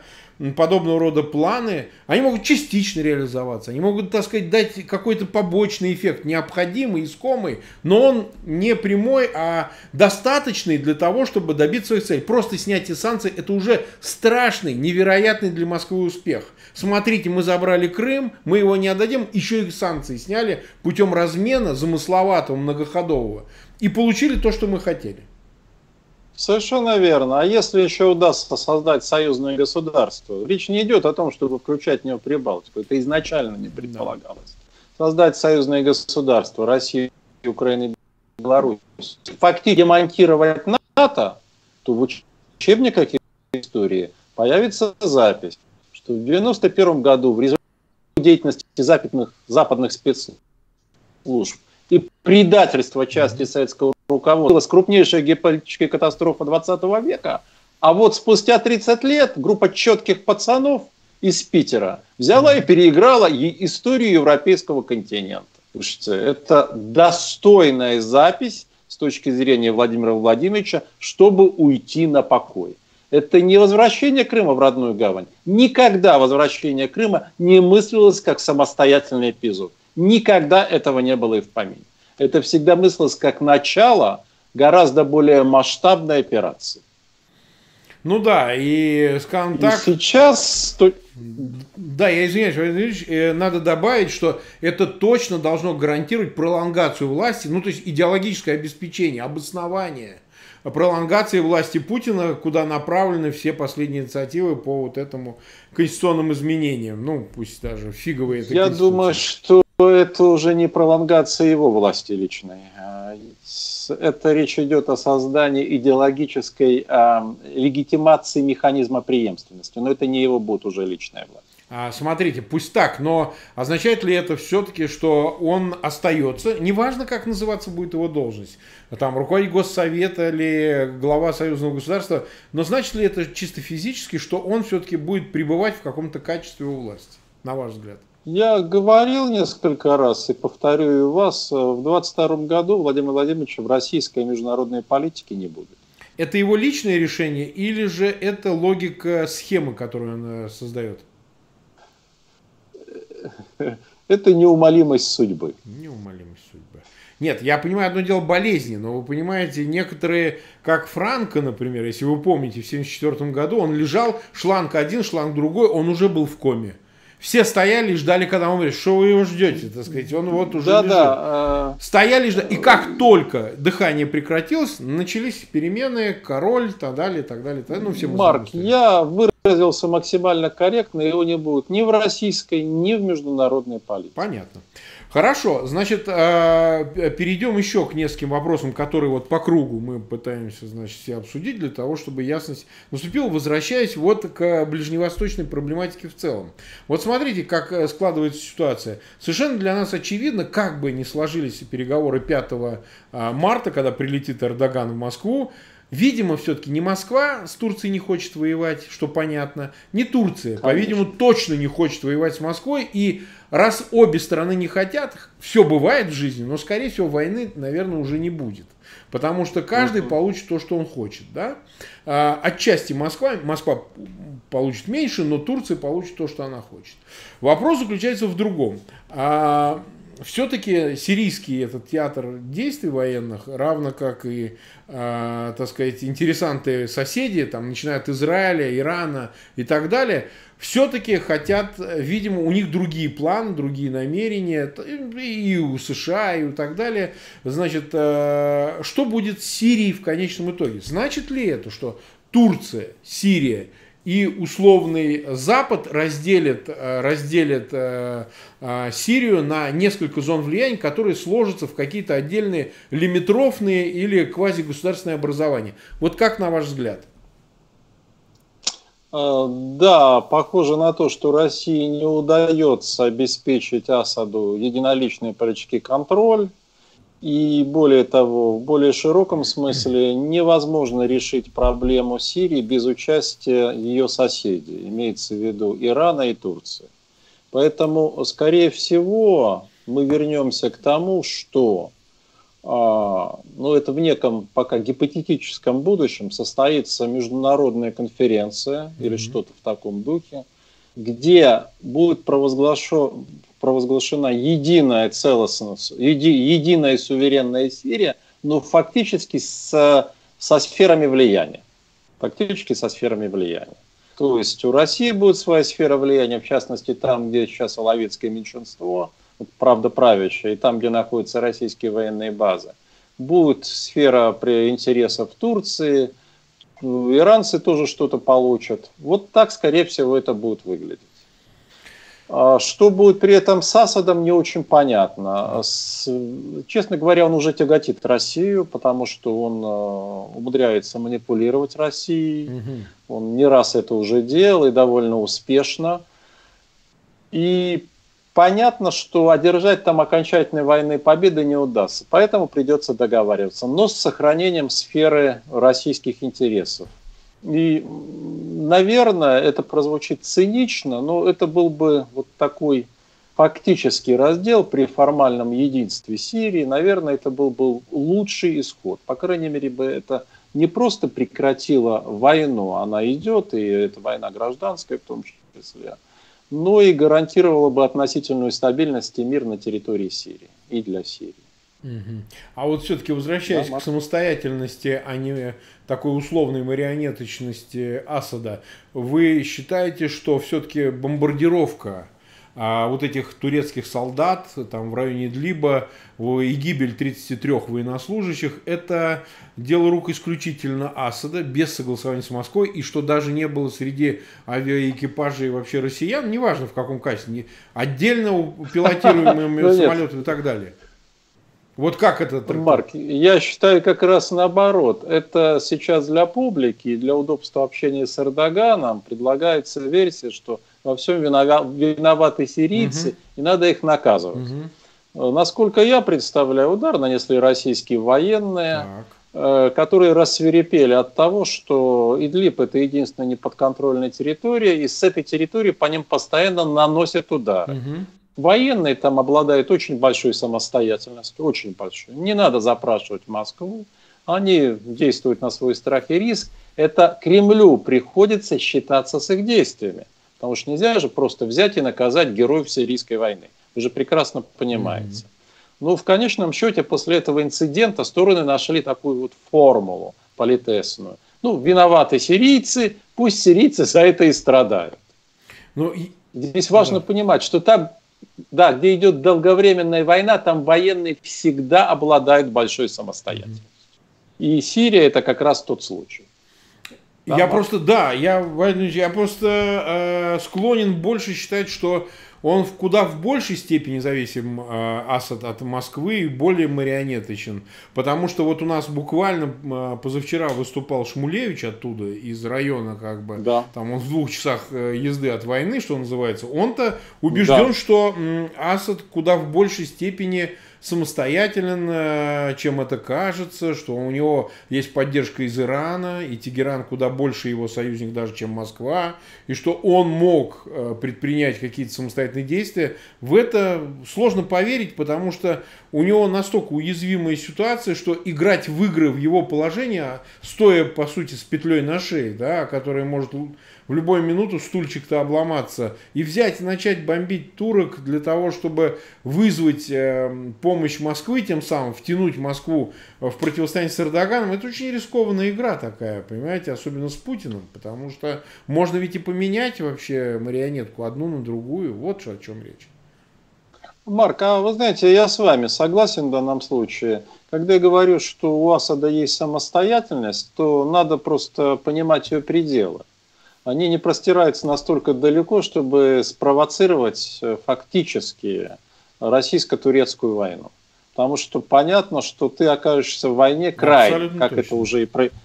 подобного рода планы, они могут частично реализоваться, они могут, так сказать, дать какой-то побочный эффект, необходимый, искомый, но он не прямой, а достаточный для того, чтобы добиться своих целей. Просто снятие санкций — это уже страшный, невероятный для Москвы успех. Смотрите, мы забрали Крым, мы его не отдадим, еще и санкции сняли путем размена замысловатого, многоходового, и получили то, что мы хотели. Совершенно верно. А если еще удастся создать союзное государство, речь не идет о том, чтобы включать в него Прибалтику, это изначально не предполагалось. Создать союзное государство России, Украины, Беларусь, фактически демонтировать НАТО, то в учебниках истории появится запись, что в девяносто первом году в результате деятельности западных, западных спецслужб и предательства части советского руководства с крупнейшей геополитической катастрофой двадцатого века, а вот спустя тридцать лет группа четких пацанов из Питера взяла и переиграла историю европейского континента. Слушайте, это достойная запись с точки зрения Владимира Владимировича, чтобы уйти на покой. Это не возвращение Крыма в родную гавань. Никогда возвращение Крыма не мыслилось как самостоятельный эпизод. Никогда этого не было и в помине. Это всегда мыслилось как начало гораздо более масштабной операции. Ну да, и скажем так... И сейчас... Да, я извиняюсь, Владимир Владимирович, надо добавить, что это точно должно гарантировать пролонгацию власти, ну то есть идеологическое обеспечение, обоснование пролонгации власти Путина, куда направлены все последние инициативы по вот этому конституционным изменениям. Ну, пусть даже фиговые. Я думаю, что это уже не пролонгация его власти личной. это речь идет о создании идеологической э, легитимации механизма преемственности. Но это не его будет уже личная власть. Смотрите, пусть так, но означает ли это все-таки, что он остается, неважно, как называться будет его должность, там, руководитель Госсовета или глава союзного государства, но значит ли это чисто физически, что он все-таки будет пребывать в каком-то качестве у власти, на ваш взгляд? Я говорил несколько раз и повторю и у вас, в двадцать втором году Владимира Владимировича в российской международной политике не будет. Это его личное решение или же это логика схемы, которую он создает? Это неумолимость судьбы. Неумолимость судьбы. Нет, я понимаю, одно дело болезни, но вы понимаете, некоторые, как Франко, например, если вы помните, в семьдесят четвёртом году он лежал, шланг один, шланг другой, он уже был в коме. Все стояли и ждали, когда он говорит, что вы его ждете, так сказать, он вот уже да, лежит. Да, э... Стояли и ждали, и как только дыхание прекратилось, начались перемены, король, так далее, так далее, так далее. Ну, все Марк, я выразился максимально корректно, его не будет ни в российской, ни в международной политике. Понятно. Хорошо, значит, перейдем еще к нескольким вопросам, которые вот по кругу мы пытаемся, значит, все обсудить для того, чтобы ясность наступила, возвращаясь вот к ближневосточной проблематике в целом. Вот смотрите, как складывается ситуация. Совершенно для нас очевидно, как бы ни сложились переговоры пятого марта, когда прилетит Эрдоган в Москву, видимо, все-таки не Москва с Турцией не хочет воевать, что понятно, не Турция, по-видимому, точно не хочет воевать с Москвой, и раз обе стороны не хотят, все бывает в жизни, но, скорее всего, войны, наверное, уже не будет, потому что каждый [S2] Uh-huh. [S1] Получит то, что он хочет, да? Отчасти Москва, Москва получит меньше, но Турция получит то, что она хочет. Вопрос заключается в другом. Все-таки сирийский этот театр действий военных, равно как и, э, так сказать, интересанты соседи, там, начиная от Израиля, Ирана и так далее, все-таки хотят, видимо, у них другие планы, другие намерения, и у США, и так далее. Значит, э, что будет с Сирией в конечном итоге? Значит ли это, что Турция, Сирия и условный Запад разделит, разделит э, э, Сирию на несколько зон влияния, которые сложатся в какие-то отдельные лимитрофные или квазигосударственные образования? Вот как на ваш взгляд? Да, похоже на то, что России не удается обеспечить Асаду единоличные прочки контроль. И более того, в более широком смысле невозможно решить проблему Сирии без участия ее соседей, имеется в виду Ирана и Турции. Поэтому, скорее всего, мы вернемся к тому, что ну, это в неком пока гипотетическом будущем состоится международная конференция или что-то в таком духе, где будет провозглашен... провозглашена единая целостность, еди, единая суверенная Сирия, но фактически с, со сферами влияния. Фактически со сферами влияния. То есть у России будет своя сфера влияния, в частности там, где сейчас алавитское меньшинство, правда правящее, и там, где находятся российские военные базы. Будет сфера интересов Турции, иранцы тоже что-то получат. Вот так, скорее всего, это будет выглядеть. Что будет при этом с Асадом, не очень понятно. С, честно говоря, он уже тяготит Россию, потому что он э, умудряется манипулировать Россией. Угу. Он не раз это уже делал и довольно успешно. И понятно, что одержать там окончательной войны победы не удастся. Поэтому придется договариваться. Но с сохранением сферы российских интересов. И, наверное, это прозвучит цинично, но это был бы вот такой фактический раздел при формальном единстве Сирии. Наверное, это был бы лучший исход. По крайней мере, бы это не просто прекратило войну, она идет, и это война гражданская в том числе, но и гарантировало бы относительную стабильность и мир на территории Сирии и для Сирии. Угу. А вот все-таки возвращаясь да, к самостоятельности, а не такой условной марионеточности Асада, вы считаете, что все-таки бомбардировка а, вот этих турецких солдат там в районе Идлиба и гибель тридцати трёх военнослужащих это дело рук исключительно Асада, без согласования с Москвой, и что даже не было среди авиаэкипажей вообще россиян, неважно в каком качестве, отдельно пилотируемыми самолетами и так далее? Вот как это? Марк, я считаю как раз наоборот. Это сейчас для публики и для удобства общения с Эрдоганом предлагается версия, что во всем виноваты сирийцы, угу. и надо их наказывать. Угу. Насколько я представляю, удар нанесли российские военные, так. которые рассвирепели от того, что Идлиб — это единственная неподконтрольная территория, и с этой территории по ним постоянно наносят удары. Угу. Военные там обладают очень большой самостоятельностью, очень большой. Не надо запрашивать Москву, они действуют на свой страх и риск. Это Кремлю приходится считаться с их действиями, потому что нельзя же просто взять и наказать героев сирийской войны. Вы же прекрасно понимаете. Mm-hmm. Но в конечном счете после этого инцидента стороны нашли такую вот формулу политесную. Ну, виноваты сирийцы, пусть сирийцы за это и страдают. Но... Здесь важно да. понимать, что там... Да, где идет долговременная война, там военные всегда обладают большой самостоятельностью. И Сирия — это как раз тот случай. Там я вот. просто, да, я, я просто э, склонен больше считать, что он в куда в большей степени зависим э, Асад от Москвы и более марионеточен. Потому что вот у нас буквально э, позавчера выступал Шмулевич оттуда, из района, как бы, да. там он в двух часах езды от войны, что называется. Он-то убежден, да. что э, Асад куда в большей степени самостоятелен, чем это кажется, что у него есть поддержка из Ирана, и Тегеран куда больше его союзник даже, чем Москва, и что он мог предпринять какие-то самостоятельные действия. В это сложно поверить, потому что у него настолько уязвимая ситуация, что играть в игры в его положение, стоя, по сути, с петлей на шее, да, которая может... в любую минуту стульчик-то обломаться, и взять и начать бомбить турок для того, чтобы вызвать э, помощь Москвы, тем самым втянуть Москву в противостояние с Эрдоганом, это очень рискованная игра такая, понимаете, особенно с Путиным, потому что можно ведь и поменять вообще марионетку одну на другую, вот о чем речь. Марк, а вы знаете, я с вами согласен в данном случае. Когда я говорю, что у Асада есть самостоятельность, то надо просто понимать ее пределы. Они не простираются настолько далеко, чтобы спровоцировать фактически российско-турецкую войну. Потому что понятно, что ты окажешься в войне крайней, как,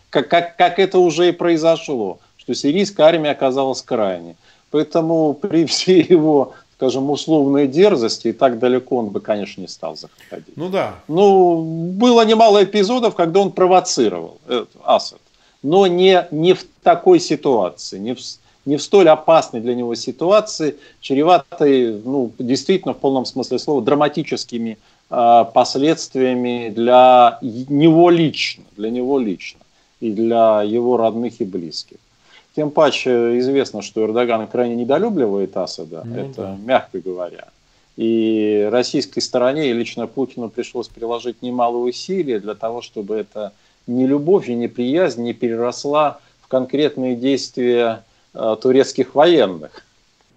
как, как, как это уже и произошло, что сирийская армия оказалась крайней. Поэтому при всей его, скажем, условной дерзости, и так далеко он бы, конечно, не стал заходить. Ну да. Ну, было немало эпизодов, когда он провоцировал Асад. Но не, не в такой ситуации, не в, не в столь опасной для него ситуации, чреватой, ну, действительно, в полном смысле слова, драматическими э, последствиями для него лично, для него лично и для его родных и близких. Тем паче известно, что Эрдоган крайне недолюбливает Асада, ну, это да. мягко говоря. И российской стороне, и лично Путину пришлось приложить немало усилий для того, чтобы это... нелюбовь и неприязнь не переросла в конкретные действия э, турецких военных.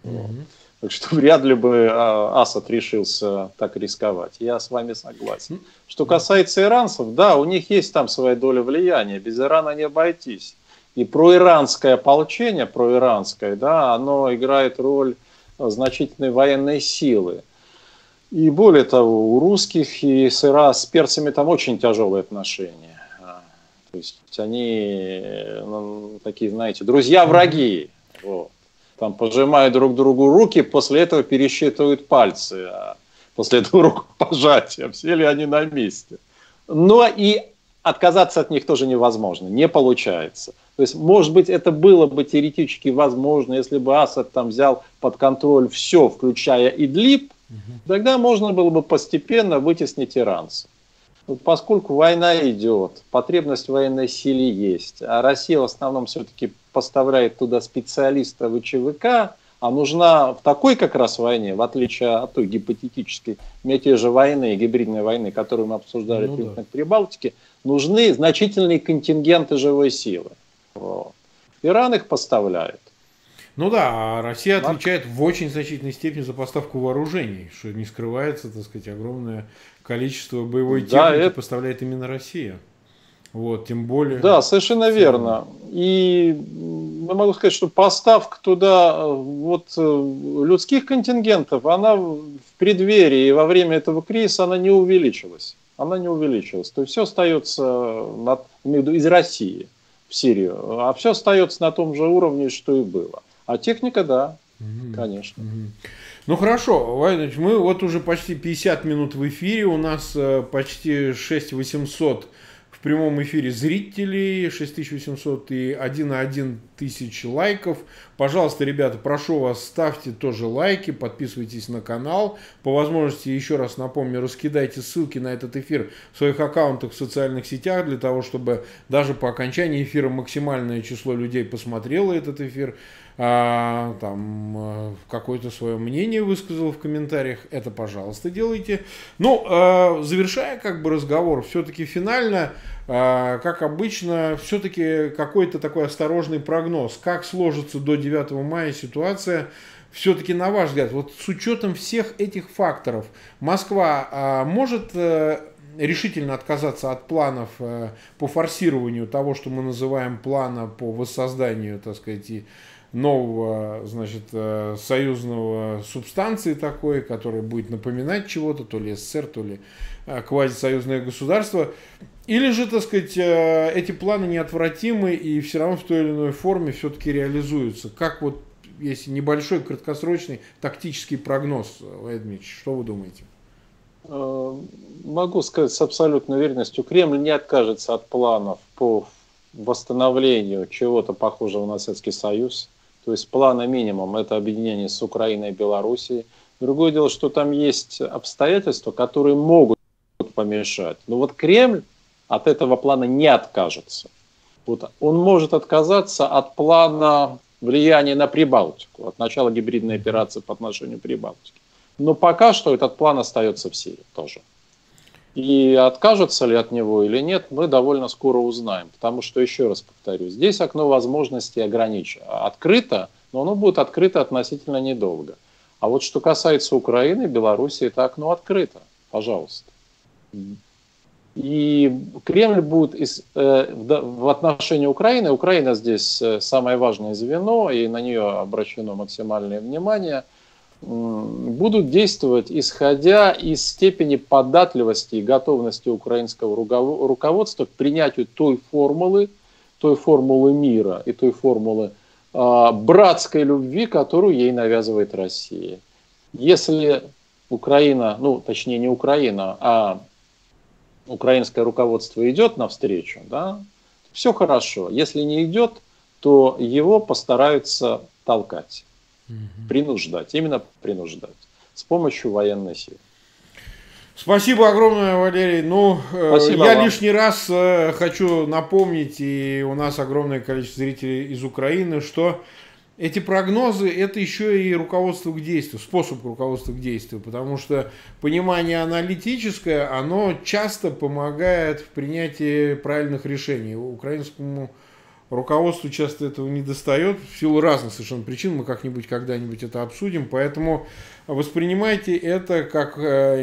Mm-hmm. Так что вряд ли бы э, Асад решился так рисковать. Я с вами согласен. Mm-hmm. Что касается иранцев, да, у них есть там своя доля влияния. Без Ирана не обойтись. И проиранское ополчение, проиранское, да, оно играет роль значительной военной силы. И более того, у русских и с, ира... с перцами там очень тяжелые отношения. То есть они, ну, такие, знаете, друзья-враги. Вот. Там пожимают друг другу руки, после этого пересчитывают пальцы. А после этого рукопожатия. Все ли они на месте? Но и отказаться от них тоже невозможно. Не получается. То есть, может быть, это было бы теоретически возможно, если бы Асад там взял под контроль все, включая Идлиб, угу. тогда можно было бы постепенно вытеснить иранцев. Поскольку война идет, потребность в военной силе есть, а Россия в основном все-таки поставляет туда специалистов и ЧВК, а нужна в такой как раз войне, в отличие от той гипотетической мятежа войны и гибридной войны, которую мы обсуждали ну, в да. Прибалтике, нужны значительные контингенты живой силы. Вот. Иран их поставляет. Ну да, Россия отвечает в очень значительной степени за поставку вооружений, что не скрывается, так сказать, огромное количество боевой техники да, это... поставляет именно Россия. Вот, тем более... Да, совершенно верно. И я могу сказать, что поставка туда вот, людских контингентов, она в преддверии и во время этого кризиса она не увеличилась. она не увеличилась. То есть все остается на, из России в Сирию, а все остается на том же уровне, что и было. А техника, да, угу. конечно. Угу. Ну хорошо, Владимир, мы вот уже почти пятьдесят минут в эфире, у нас почти шесть тысяч восемьсот в прямом эфире зрителей, шесть тысяч восемьсот и одна целая одна тысяча лайков. Пожалуйста, ребята, прошу вас, ставьте тоже лайки, подписывайтесь на канал. По возможности, еще раз напомню, раскидайте ссылки на этот эфир в своих аккаунтах в социальных сетях, для того, чтобы даже по окончании эфира максимальное число людей посмотрело этот эфир. А, там какое-то свое мнение высказал в комментариях, это, пожалуйста, делайте. Ну, а, завершая как бы разговор, все-таки финально, а, как обычно, все-таки какой-то такой осторожный прогноз. Как сложится до девятого мая ситуация, все-таки на ваш взгляд, вот с учетом всех этих факторов, Москва а, может... А, решительно отказаться от планов по форсированию того, что мы называем плана по воссозданию, так сказать, нового, значит, союзного субстанции такой, которая будет напоминать чего-то, то ли СССР, то ли квазисоюзное государство. Или же, так сказать, эти планы неотвратимы и все равно в той или иной форме все-таки реализуются. Как вот, если небольшой, краткосрочный тактический прогноз, Владимир Дмитриевич, что вы думаете? Могу сказать с абсолютной уверенностью, Кремль не откажется от планов по восстановлению чего-то похожего на Советский Союз. То есть плана минимум – это объединение с Украиной и Белоруссией. Другое дело, что там есть обстоятельства, которые могут помешать. Но вот Кремль от этого плана не откажется. Вот он может отказаться от плана влияния на Прибалтику, от начала гибридной операции по отношению к Прибалтике. Но пока что этот план остается в силе тоже. И откажутся ли от него или нет, мы довольно скоро узнаем. Потому что, еще раз повторю, здесь окно возможностей ограничено. Открыто, но оно будет открыто относительно недолго. А вот что касается Украины, Белоруссии, это окно открыто. Пожалуйста. И Кремль будет из, э, в отношении Украины. Украина здесь самое важное звено, и на нее обращено максимальное внимание. Будут действовать, исходя из степени податливости и готовности украинского руководства к принятию той формулы, той формулы мира и той формулы э, братской любви, которую ей навязывает Россия. Если Украина, ну точнее не Украина, а украинское руководство идет навстречу, да, все хорошо. Если не идет, то его постараются толкать. Принуждать, именно принуждать, с помощью военной силы. Спасибо огромное, Валерий. Ну, спасибо я вам. Лишний раз хочу напомнить, и у нас огромное количество зрителей из Украины, что эти прогнозы – это еще и руководство к действию, способ руководства к действию, потому что понимание аналитическое, оно часто помогает в принятии правильных решений украинскому руководству часто этого не достает, в силу разных совершенно причин, мы как-нибудь когда-нибудь это обсудим, поэтому воспринимайте это как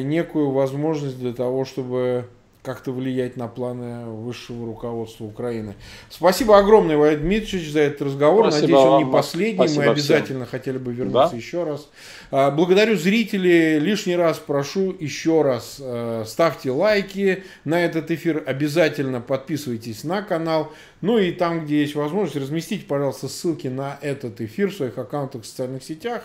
некую возможность для того, чтобы как-то влиять на планы высшего руководства Украины. Спасибо огромное, Валерий Дмитриевич, за этот разговор. Спасибо. Надеюсь, он не последний. Спасибо. Мы обязательно всем хотели бы вернуться, да? Еще раз. Благодарю зрителей. Лишний раз прошу еще раз. Ставьте лайки на этот эфир. Обязательно подписывайтесь на канал. Ну и там, где есть возможность, разместите, пожалуйста, ссылки на этот эфир в своих аккаунтах в социальных сетях.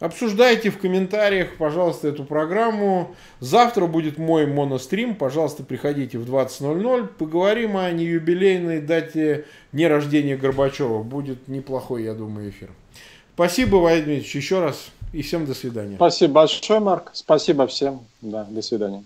Обсуждайте в комментариях, пожалуйста, эту программу. Завтра будет мой монострим. Пожалуйста, приходите в двадцать ноль ноль. Поговорим о неюбилейной дате дня рождения Горбачева. Будет неплохой, я думаю, эфир. Спасибо, Владимир Дмитриевич, еще раз. И всем до свидания. Спасибо большое, Марк. Спасибо всем. Да, до свидания.